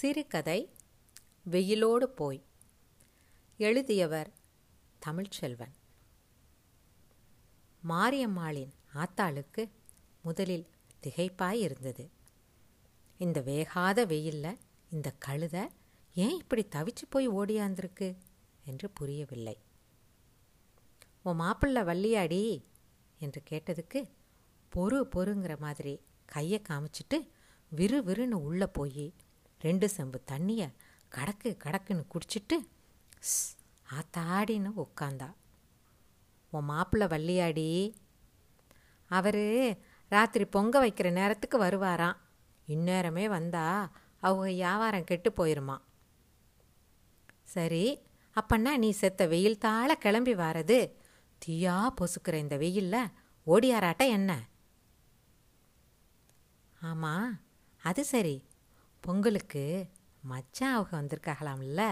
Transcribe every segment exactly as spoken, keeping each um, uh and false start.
சிறுகதை வெயிலோடு போய். எழுதியவர் தமிழ்செல்வன். மாரியம்மாளின் ஆத்தாளுக்கு முதலில் திகைப்பாயிருந்தது. இந்த வேகாத வெயிலில் இந்த கழுத ஏன் இப்படி தவிச்சு போய் ஓடியாந்திருக்கு என்று புரியவில்லை. உன் மாப்பிள்ளை வள்ளியாடி என்று கேட்டதுக்கு பொறு பொறுங்கிற மாதிரி கையை காமிச்சிட்டு விறு விறுன்னு உள்ளே போய் ரெண்டு செம்பு தண்ணியை கடக்கு கடக்குன்னு குடிச்சிட்டு ஆத்தாடின்னு உட்காந்தா. உன் மாப்பிள்ளை வள்ளியாடி, அவர் ராத்திரி பொங்க வைக்கிற நேரத்துக்கு வருவாராம். இந்நேரமே வந்தா அவங்க வியாபாரம் கெட்டு போயிருமா. சரி, அப்பன்னா நீ செத்த வெயில் தாழ கிளம்பி வாரது தீயா பொசுக்கிற இந்த வெயிலில் ஓடியாராட்ட என்ன? ஆமாம், அது சரி, பொங்கலுக்கு மச்சான் அவங்க வந்திருக்காகலாம்ல.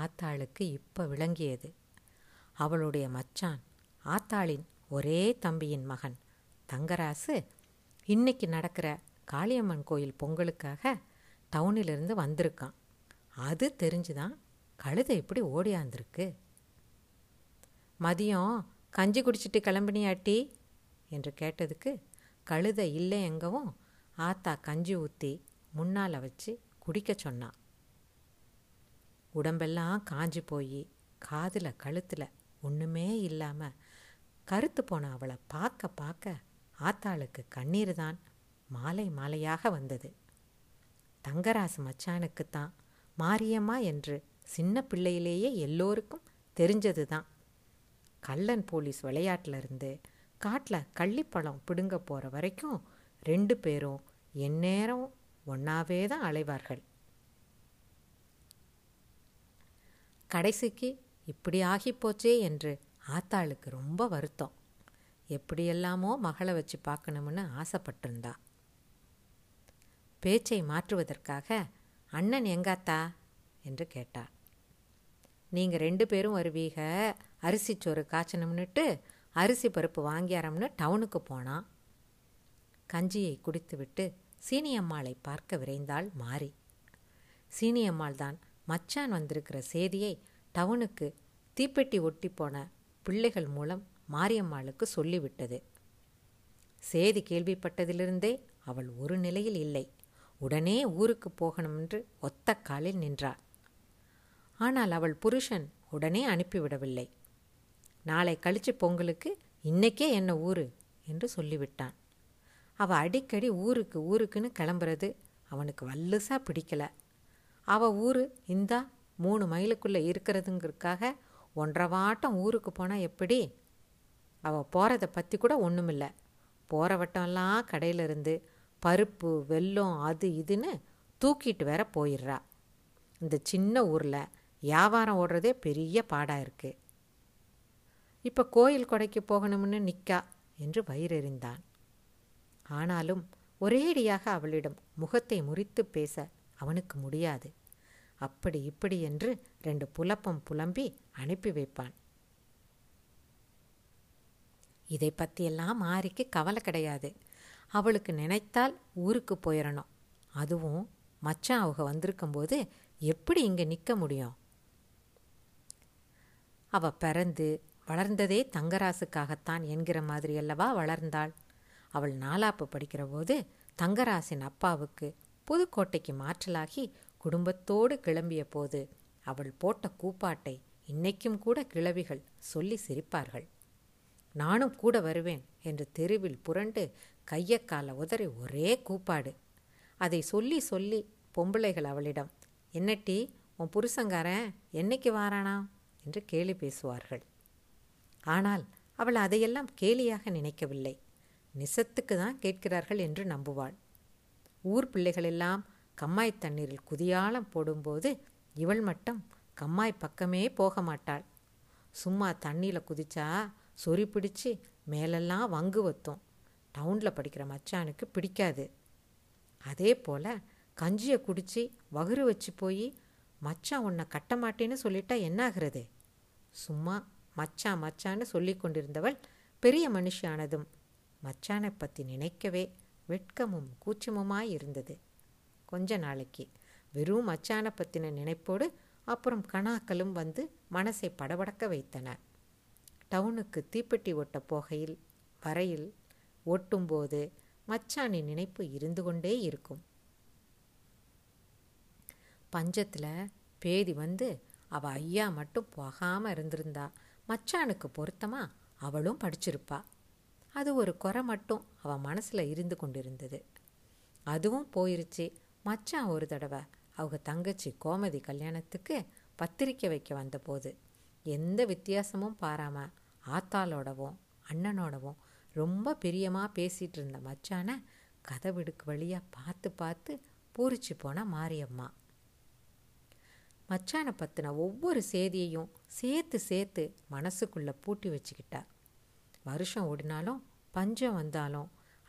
ஆத்தாளுக்கு இப்போ விளங்கியது. அவளுடைய மச்சான், ஆத்தாளின் ஒரே தம்பியின் மகன் தங்கராசு, இன்னைக்கு நடக்கிற காளியம்மன் கோயில் பொங்கலுக்காக டவுனிலிருந்து வந்திருக்கான். அது தெரிஞ்சுதான் கழுதை இப்படி ஓடியாந்திருக்கு. மதியம் கஞ்சி குடிச்சிட்டு கிளம்பினியாட்டி என்று கேட்டதுக்கு கழுதை இல்லை எங்கவும் ஆத்தா கஞ்சி ஊற்றி முன்னால் வச்சு குடிக்க சொன்னான். உடம்பெல்லாம் காஞ்சி போய் காதில் கழுத்தில் ஒன்றுமே இல்லாமல் கருத்து போன அவளை பார்க்க பார்க்க ஆத்தாளுக்கு கண்ணீர் தான் மாலை மாலையாக வந்தது. தங்கராசு மச்சானுக்குத்தான் மாரியம்மா என்று சின்ன பிள்ளையிலேயே எல்லோருக்கும் தெரிஞ்சது தான். கள்ளன் போலீஸ் விளையாட்டிலிருந்து காட்டில் கள்ளிப்பழம் பிடுங்க போகிற வரைக்கும் ரெண்டு பேரும் எந்நேரம் ஒன்றாவே தான் அலைவார்கள். கடைசிக்கு இப்படி ஆகிப்போச்சே என்று ஆத்தாளுக்கு ரொம்ப வருத்தம். எப்படியெல்லாமோ மகளை வச்சு பார்க்கணும்னு ஆசைப்பட்டிருந்தா. பேச்சை மாற்றுவதற்காக அண்ணன் எங்காத்தா என்று கேட்டார். நீங்கள் ரெண்டு பேரும் வருவீக, அரிசி சோறு காய்ச்சணும்னுட்டு அரிசி பருப்பு வாங்கியாரம்னு டவுனுக்கு போனான். கஞ்சியை குடித்துவிட்டு சீனியம்மாளை பார்க்க விரைந்தாள் மாறி. சீனியம்மாள் தான் மச்சான் வந்திருக்கிற செய்தியை டவுனுக்கு தீப்பெட்டி ஒட்டி போன பிள்ளைகள் மூலம் மாரியம்மாளுக்கு சொல்லிவிட்டது. செய்தி கேள்விப்பட்டதிலிருந்தே அவள் ஒரு நிலையில் இல்லை. உடனே ஊருக்கு போகணுமென்று ஒத்த காலில் நின்றாள். ஆனால் அவள் புருஷன் உடனே அனுப்பிவிடவில்லை. நாளை கழிச்சு பொங்கலுக்கு இன்னைக்கே என்ன ஊரு என்று சொல்லிவிட்டான். அவள் அடிக்கடி ஊருக்கு ஊருக்குன்னு கிளம்புறது அவனுக்கு வல்லுசாக பிடிக்கலை. அவள் ஊர் இந்தா மூணு மைலுக்குள்ளே இருக்கிறதுங்கிறதுக்காக ஒன்றரை வாட்டம் ஊருக்கு போனால் எப்படி? அவள் போகிறத பற்றி கூட ஒன்றுமில்லை. போகிற வட்டம்லாம் கடையிலிருந்து பருப்பு வெல்லம் அது இதுன்னு தூக்கிட்டு வேற போயிடுறா. இந்த சின்ன ஊரில் வியாபாரம் ஓடுறதே பெரிய பாடாக இருக்குது. இப்போ கோயில் கொடைக்கு போகணும்னு நிற்கா என்று வயிறெறிந்தான். ஆனாலும் ஒரேடியாக அவளிடம் முகத்தை முறித்து பேச அவனுக்கு முடியாது. அப்படி இப்படி என்று ரெண்டு புலப்பம் புலம்பி அனுப்பி வைப்பான். இதை பற்றியெல்லாம் மாறிக்கு கவலை கிடையாது. அவளுக்கு நினைத்தால் ஊருக்கு போயிடணும். அதுவும் மச்சான் அவங்க வந்திருக்கும்போது எப்படி இங்கே நிற்க முடியும்? அவள் பிறந்து வளர்ந்ததே தங்கராசுக்காகத்தான் என்கிற மாதிரி அல்லவா வளர்ந்தாள். அவள் நாலாப்பு படிக்கிற போது தங்கராசின் அப்பாவுக்கு புதுக்கோட்டைக்கு மாற்றலாகி குடும்பத்தோடு கிளம்பிய போது அவள் போட்ட கூப்பாட்டை இன்னைக்கும் கூட கிளவிகள் சொல்லி சிரிப்பார்கள். நானும் கூட வருவேன் என்று தெருவில் புரண்டு கையக்கால உதறி ஒரே கூப்பாடு. அதை சொல்லி சொல்லி பொம்பளைகள் அவளிடம் என்னட்டி உன் புருஷங்காரன் என்னைக்கு வாரானா என்று கேலி பேசுவார்கள். ஆனால் அவள் அதையெல்லாம் கேலியாக நினைக்கவில்லை. நிசத்துக்கு தான் கேட்கிறார்கள் என்று நம்புவாள். ஊர் பிள்ளைகளெல்லாம் கம்மாய் தண்ணீரில் குதியாலம் போடும்போது இவள் மட்டும் கம்மாய் பக்கமே போக மாட்டாள். சும்மா தண்ணியில் குதிச்சா சொறி பிடிச்சி மேலெல்லாம் வங்கு வத்தும். டவுனில் படிக்கிற மச்சானுக்கு பிடிக்காது. அதே போல் கஞ்சியை குடித்து வகுறு வச்சு போய் மச்சான் உன்னை கட்ட மாட்டேன்னு சொல்லிட்டா என்னாகிறது? சும்மா மச்சான் மச்சான்னு சொல்லி கொண்டிருந்தவள் பெரிய மனுஷியானதும் மச்சானை பற்றி நினைக்கவே வெட்கமும் கூச்சமுமாய் இருந்தது. கொஞ்ச நாளைக்கு வெறும் மச்சான பற்றின நினைப்போடு அப்புறம் கணாக்களும் வந்து மனசை படபடக்க வைத்தன. டவுனுக்கு தீப்பெட்டி ஒட்ட போகையில் வரையில் ஒட்டும்போது மச்சானின் நினைப்பு இருந்து கொண்டே இருக்கும். பஞ்சத்தில் பேதி வந்து அவள் ஐயா மட்டும் போகாமல் இருந்திருந்தா மச்சானுக்கு பொருத்தமாக அவளும் படிச்சிருப்பா. அது ஒரு குறை மட்டும் அவள் மனசில் இருந்து கொண்டிருந்தது. அதுவும் போயிருச்சு. மச்சான் ஒரு தடவை அவங்க தங்கச்சி கோமதி கல்யாணத்துக்கு பத்திரிக்கை வைக்க வந்தபோது எந்த வித்தியாசமும் பாராமல் ஆத்தாளோடவும் அண்ணனோடவும் ரொம்ப பிரியமாக பேசிகிட்டு இருந்த மச்சானை கதவிடுக்கு வழியாக பார்த்து பார்த்து பூரிச்சு போன மாரியம்மா. மச்சானை பற்றின ஒவ்வொரு செய்தியையும் சேர்த்து சேர்த்து மனசுக்குள்ளே பூட்டி வச்சுக்கிட்டா. வருஷம் ஓடினாலும் பஞ்சம் வந்தாலும்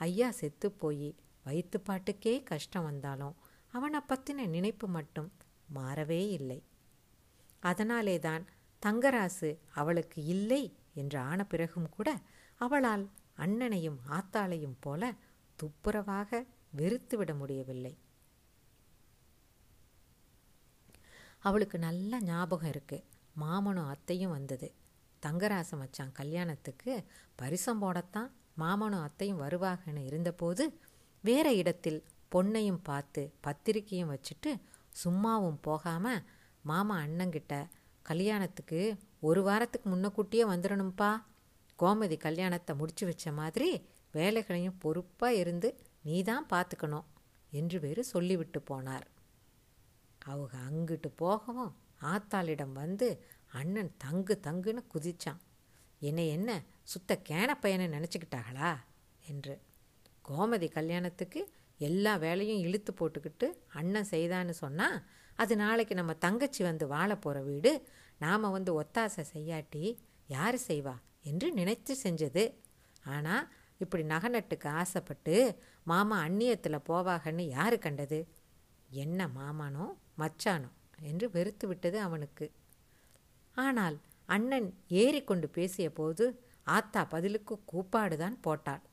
ஐயா செத்து போய் வயிற்று பாட்டுக்கே கஷ்டம் வந்தாலும் அவனை பற்றின நினைப்பு மட்டும் மாறவே இல்லை. அதனாலே தான் தங்கராசு அவளுக்கு இல்லை என்று ஆன பிறகும் கூட அவளால் அண்ணனையும் ஆத்தாளையும் போல துப்புரவாக வெறுத்துவிட முடியவில்லை. அவளுக்கு நல்ல ஞாபகம் இருக்குது. மாமனும் அத்தையும் வந்தது. தங்கராசு மச்சான் கல்யாணத்துக்கு பரிசம் போடத்தான் மாமனும் அத்தையும் வருவாகன்னு இருந்தபோது வேற இடத்தில் பொண்ணையும் பார்த்து பத்திரிக்கையும் வச்சுட்டு சும்மாவும் போகாமல் மாமா அண்ணங்கிட்ட கல்யாணத்துக்கு ஒரு வாரத்துக்கு முன்னக்கூட்டியே வந்துடணும்ப்பா, கோமதி கல்யாணத்தை முடிச்சு வச்ச மாதிரி வேலைகளையும் பொறுப்பாக இருந்து நீ தான் பார்த்துக்கணும் என்று வேறு சொல்லிவிட்டு போனார். அவங்க அங்கிட்டு போகவும் ஆத்தாளிடம் வந்து அண்ணன் தங்கு தங்குன்னு குதிச்சான். என்னை என்ன சுத்த கேன பையனை நினச்சிக்கிட்டாங்களா என்று. கோமதி கல்யாணத்துக்கு எல்லா வேலையும் இழுத்து போட்டுக்கிட்டு அண்ணன் செய்தான்னு சொன்னால் அது நாளைக்கு நம்ம தங்கச்சி வந்து வாழ போகிற வீடு, நாம் வந்து ஒத்தாசை செய்யாட்டி யார் செய்வா என்று நினைத்து செஞ்சது. ஆனால் இப்படி நகனட்டுக்கு ஆசைப்பட்டு மாமா அந்நியத்தில் போவாகன்னு யார் கண்டது? என்ன மாமானோ மச்சானோ என்று வெறுத்து விட்டது அவனுக்கு. ஆனால் அண்ணன் ஏறிக்கொண்டு பேசிய போது ஆத்தா பதிலுக்கு கூப்பாடுதான் போட்டாள்.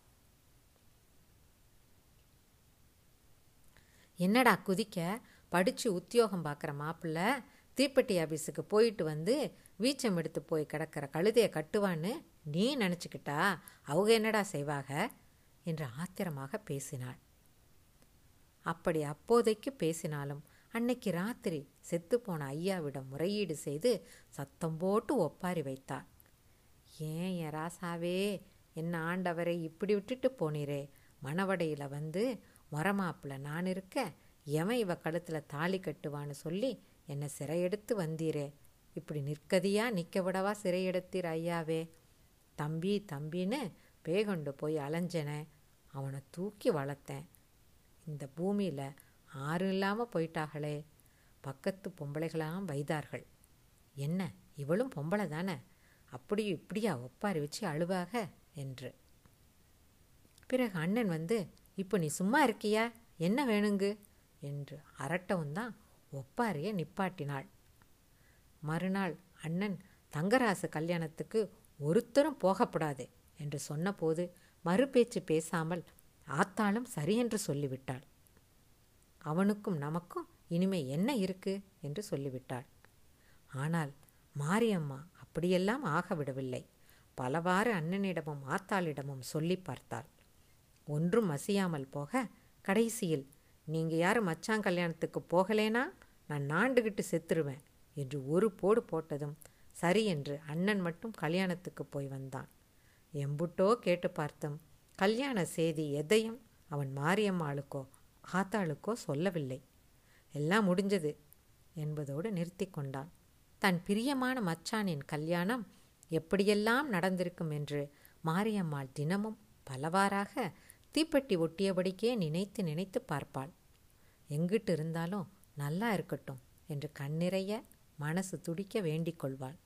என்னடா குதிக்க, படித்து உத்தியோகம் பார்க்குற மாப்பிள்ள தீப்பெட்டி ஆபீஸுக்கு போயிட்டு வந்து வீச்சம் எடுத்து போய் கிடக்கிற கழுதையை கட்டுவான்னு நீ நினச்சிக்கிட்டா அவங்க என்னடா செய்வாக என்று ஆத்திரமாக பேசினாள். அப்படி அப்போதைக்கு பேசினாலும் அன்னைக்கு ராத்திரி செத்துப்போன ஐயாவிடம் முறையீடு செய்து சத்தம் போட்டு ஒப்பாரி வைத்தாள். ஏன் என் ராசாவே, என்ன ஆண்டவரை இப்படி விட்டுட்டு போனீரே, மணவடையில் வந்து மொரமாப்பில் நான் இருக்க எவன் இவ கழுத்தில் தாலி கட்டுவான்னு சொல்லி என்னை சிறையெடுத்து வந்தீரே, இப்படி நிற்கதியாக நிற்க விடவா சிறையெடுத்தீர் ஐயாவே, தம்பி தம்பின்னு பேகொண்டு போய் அலைஞ்சனே, அவனை தூக்கி வளர்த்தேன், இந்த பூமியில் ஆறு இல்லாமல் போயிட்டாகளே, பக்கத்து பொம்பளைகளாம் வைத்தார்கள், என்ன இவளும் பொம்பளை தானே, அப்படியும் இப்படியா ஒப்பாரி வச்சு அழுவாக என்று. பிறகு அண்ணன் வந்து இப்போ நீ சும்மா இருக்கியா, என்ன வேணுங்கு என்று அரட்டவும் தான் ஒப்பாரிய நிப்பாட்டினாள். மறுநாள் அண்ணன் தங்கராசு கல்யாணத்துக்கு ஒருத்தரும் போகப்படாது என்று சொன்னபோது மறுபேச்சு பேசாமல் ஆத்தாளும் சரியென்று சொல்லிவிட்டாள். அவனுக்கும் நமக்கும் இனிமே என்ன இருக்கு என்று சொல்லிவிட்டாள். ஆனால் மாரியம்மா அப்படியெல்லாம் ஆகவிடவில்லை. பலவாறு அண்ணனிடமும் ஆத்தாளிடமும் சொல்லி பார்த்தாள். ஒன்றும் மசியாமல் போக கடைசியில் நீங்கள் யாரும் மச்சான் கல்யாணத்துக்கு போகலேனா நான் நாண்டுகிட்டு செத்துருவேன் என்று ஒரு போடு போட்டதும் சரி என்று அண்ணன் மட்டும் கல்யாணத்துக்கு போய் வந்தான். எம்புட்டோ கேட்டு பார்த்தும் கல்யாண செய்தி எதையும் அவன் மாரியம்மாளுக்கோ ஆத்தாளுக்கோ சொல்லவில்லை. எல்லாம் முடிஞ்சது என்பதோடு நிறுத்தி கொண்டான். தன் பிரியமான மச்சானின் கல்யாணம் எப்படியெல்லாம் நடந்திருக்கும் என்று மாரியம்மாள் தினமும் பலவாறாக தீப்பெட்டி ஒட்டியபடிக்கே நினைத்து நினைத்து பார்ப்பாள். எங்கிட்டு இருந்தாலும் நல்லா இருக்கட்டும் என்று கண்ணிறைய மனசு துடிக்க வேண்டிக் கொள்வாள்.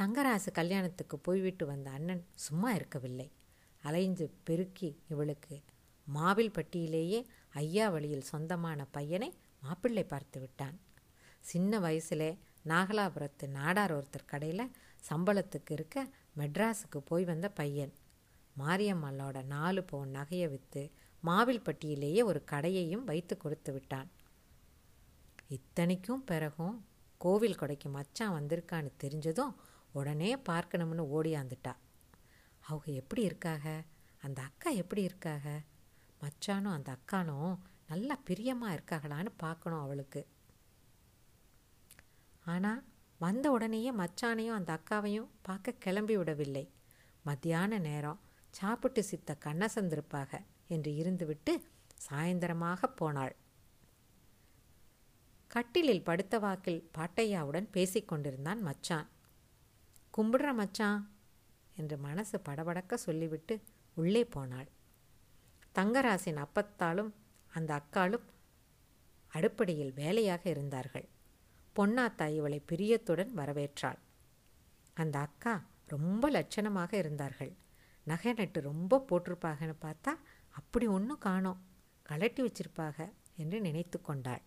தங்கராசு கல்யாணத்துக்கு போய்விட்டு வந்த அண்ணன் சும்மா இருக்கவில்லை. அலைந்து பெருக்கி இவளுக்கு மாவில்பட்டியிலேயே ஐயா வழியில் சொந்தமான பையனை மாப்பிள்ளை பார்த்து விட்டான். சின்ன வயசுலே நாகலாபுரத்து நாடார் ஒருத்தர் கடையில் சம்பளத்துக்கு இருக்க மெட்ராஸுக்கு போய் வந்த பையன். மாரியம்மாளோட நாலு பவுன் நகையை விற்று மாவில்பட்டியிலேயே ஒரு கடையையும் வைத்து கொடுத்து விட்டான். இத்தனைக்கும் பிறகும் கோவில் கொடைக்கு மச்சான் வந்திருக்கான்னு தெரிஞ்சதும் உடனே பார்க்கணும்னு ஓடியாந்துட்டா. அவங்க எப்படி இருக்காக, அந்த அக்கா எப்படி இருக்காக, மச்சானும் அந்த அக்கானும் நல்லா பிரியமாக இருக்காகலான்னு பார்க்கணும் அவளுக்கு. ஆனால் வந்த உடனேயே மச்சானையும் அந்த அக்காவையும் பார்க்க கிளம்பி விடவில்லை. மத்தியான நேரம் சாப்பிட்டு சித்த கண்ணசந்திருப்பாக என்று இருந்துவிட்டு சாயந்தரமாக போனாள். கட்டிலில் படுத்த வாக்கில் பாட்டையாவுடன் பேசிக்கொண்டிருந்தான் மச்சான். கும்பிடுற மச்சான் என்று மனசு படபடக்க சொல்லிவிட்டு உள்ளே போனாள். தங்கராசின் அப்பத்தாலும் அந்த அக்காலும் அடுப்படியில் வேலையாக இருந்தார்கள். பொன்னாத்தா இவளை பிரியத்துடன் வரவேற்றாள். அந்த அக்கா ரொம்ப லட்சணமாக இருந்தார்கள். நகை நட்டு ரொம்ப போட்டிருப்பாகன்னு பார்த்தா அப்படி ஒன்றும் காணோம், கலட்டி வச்சிருப்பாக என்று நினைத்து கொண்டாள்.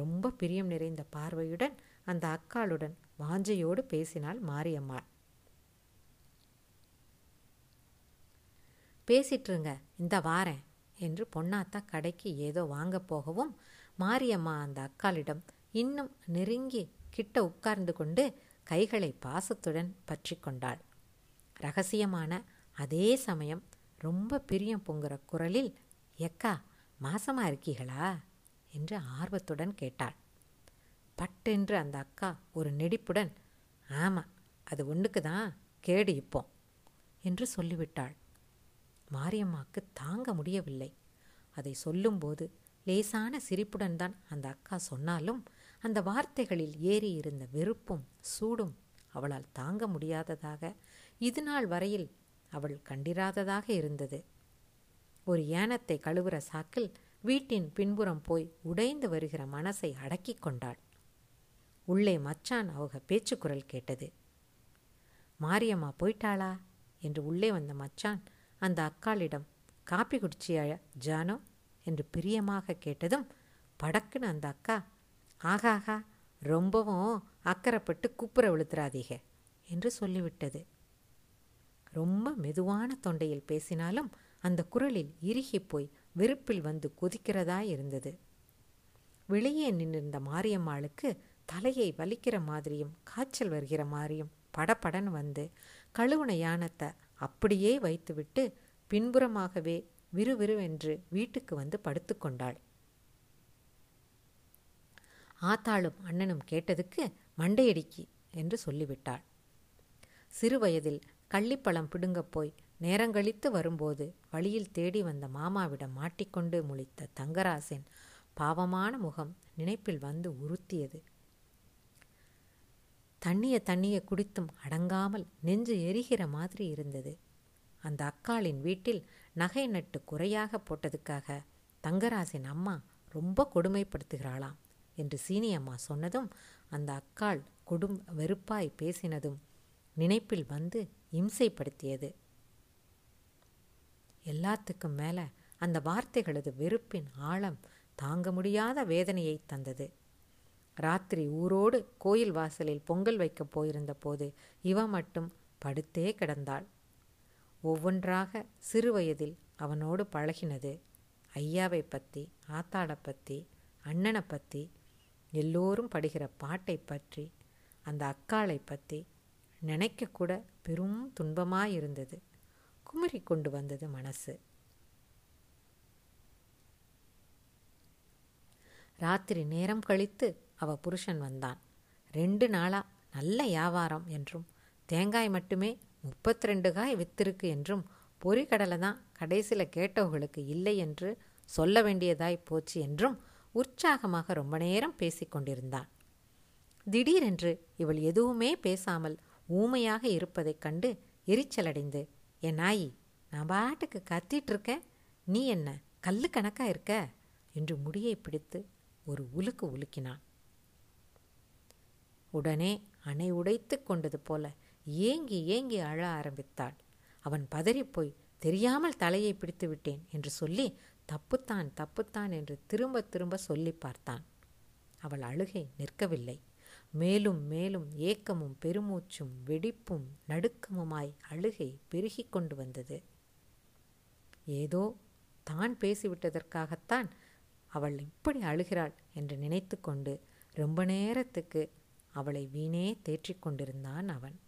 ரொம்ப பிரியம் நிறைந்த பார்வையுடன் அந்த அக்காளுடன் வாஞ்சையோடு பேசினாள் மாரியம்மாள். பேசிட்டுருங்க, இந்த வாரேன் என்று பொன்னாத்தா கடைக்கு ஏதோ வாங்க போகவும் மாரியம்மா அந்த அக்காளிடம் இன்னும் நெருங்கி கிட்ட உட்கார்ந்து கொண்டு கைகளை பாசத்துடன் பற்றி கொண்டாள். ரகசியமான அதே சமயம் ரொம்ப பிரியம் பொங்குற குரலில், எக்கா மாசமாக இருக்கீங்களா என்று ஆர்வத்துடன் கேட்டாள். பட்டென்று அந்த அக்கா ஒரு நெடிப்புடன், ஆமாம் அது ஒன்றுக்கு தான் கேடு இப்போ என்று சொல்லிவிட்டாள். மாரியம்மாவுக்கு தாங்க முடியவில்லை. அதை சொல்லும்போது லேசான சிரிப்புடன் தான் அந்த அக்கா சொன்னாலும் அந்த வார்த்தைகளில் ஏறி இருந்த வெறுப்பும் சூடும் அவளால் தாங்க முடியாததாக, இதுநாள் வரையில் அவள் கண்டிராததாக இருந்தது. ஒரு ஏனத்தை கழுவுற சாக்கில் வீட்டின் பின்புறம் போய் உடைந்து வருகிற மனசை அடக்கி கொண்டாள். உள்ளே மச்சான் அவங்க பேச்சு குரல் கேட்டது. மாரியம்மா போயிட்டாளா என்று உள்ளே வந்த மச்சான் அந்த அக்காளிடம், காப்பி குடிச்சியா ஜானோ என்று பிரியமாக கேட்டதும் படக்குன்னு அந்த அக்கா, ஆகாகா ரொம்பவும் அக்கறைப்பட்டு கூப்புற விழுத்துறாதீக என்று சொல்லிவிட்டது. ரொம்ப மெதுவான தொண்டையில் பேசினாலும் அந்த குரலில் இறுகி போய் வெறுப்பில் வந்து கொதிக்கிறதாய் இருந்தது. வெளியே நின்றிருந்த மாரியம்மாளுக்கு தலையை வலிக்கிற மாதிரியும் காய்ச்சல் வருகிற மாதிரியும் படபடன்னு வந்து கழுவுன யானத்தை அப்படியே வைத்துவிட்டு பின்புறமாகவே விறுவிறுவென்று வீட்டுக்கு வந்து படுத்து கொண்டாள். ஆத்தாளும் அண்ணனும் கேட்டதுக்கு மண்டையடிக்கி என்று சொல்லிவிட்டாள். சிறுவயதில் கள்ளிப்பழம் பிடுங்க போய் நேரங்கழித்து வரும்போது வழியில் தேடி வந்த மாமாவிடம் மாட்டிக்கொண்டு முழித்த தங்கராசின் பாவமான முகம் நினைப்பில் வந்து உறுத்தியது. தண்ணிய தண்ணிய குடித்தும் அடங்காமல் நெஞ்சு எரிகிற மாதிரி இருந்தது. அந்த அக்காளின் வீட்டில் நகை நட்டு குறையாக போட்டதுக்காக தங்கராசின் அம்மா ரொம்ப கொடுமைப்படுத்துகிறாளாம் என்று சீனியம்மா சொன்னதும் அந்த அக்காள் கொடும் வெறுப்பாய் பேசினதும் நினைப்பில் வந்து இம்சைப்படுத்தியது. எல்லாத்துக்கும் மேல அந்த வார்த்தைகளது வெறுப்பின் ஆழம் தாங்க முடியாத வேதனையை தந்தது. ராத்திரி ஊரோடு கோயில் வாசலில் பொங்கல் வைக்கப் போயிருந்த போது இவ மட்டும் படுத்தே கிடந்தாள். ஒவ்வொன்றாக சிறுவயதில் அவனோடு பழகினது, ஐயாவை பற்றி, ஆத்தாளை பற்றி, அண்ணனை பற்றி, எல்லோரும் படிக்கிற பாட்டை பற்றி, அந்த அக்காளை பற்றி நினைக்கக்கூட பெரும் துன்பமாயிருந்தது. குமரி கொண்டு வந்தது மனசு. ராத்திரி நேரம் கழித்து அவ புருஷன் வந்தான். ரெண்டு நாளா நல்ல வியாபாரம் என்றும் தேங்காய் மட்டுமே முப்பத்தி ரெண்டு காய் வித்திருக்கு என்றும் பொறிகடலை தான் கடைசியில் கேட்டவர்களுக்கு இல்லை என்று சொல்ல வேண்டியதாய் போச்சு என்றும் உற்சாகமாக ரொம்ப நேரம் பேசி கொண்டிருந்தான். திடீரென்று இவள் எதுவுமே பேசாமல் ஊமையாக இருப்பதைக் கண்டு எரிச்சலடைந்து, என் நாயி நான் பாட்டுக்கு கத்திட்டுருக்கேன், நீ என்ன கல்லு கணக்கா இருக்க என்று முடியை பிடித்து ஒரு உலுக்கு உலுக்கினான். உடனே அணை உடைத்து கொண்டது போல ஏங்கி ஏங்கி அழ ஆரம்பித்தாள். அவன் பதறிப்போய் தெரியாமல் தலையை பிடித்து விட்டேன் என்று சொல்லி தப்புத்தான் தப்புத்தான் என்று திரும்ப திரும்ப சொல்லி பார்த்தான். அவள் அழுகை நிற்கவில்லை. மேலும் மேலும் ஏக்கமும் பெருமூச்சும் வெடிப்பும் நடுக்கமுமாய் அழுகை பெருகி கொண்டு வந்தது. ஏதோ தான் பேசிவிட்டதற்காகத்தான் அவள் இப்படி அழுகிறாள் என்று நினைத்து கொண்டு ரொம்ப நேரத்துக்கு அவளை வீணே தேற்றிக் கொண்டிருந்தான் அவன்.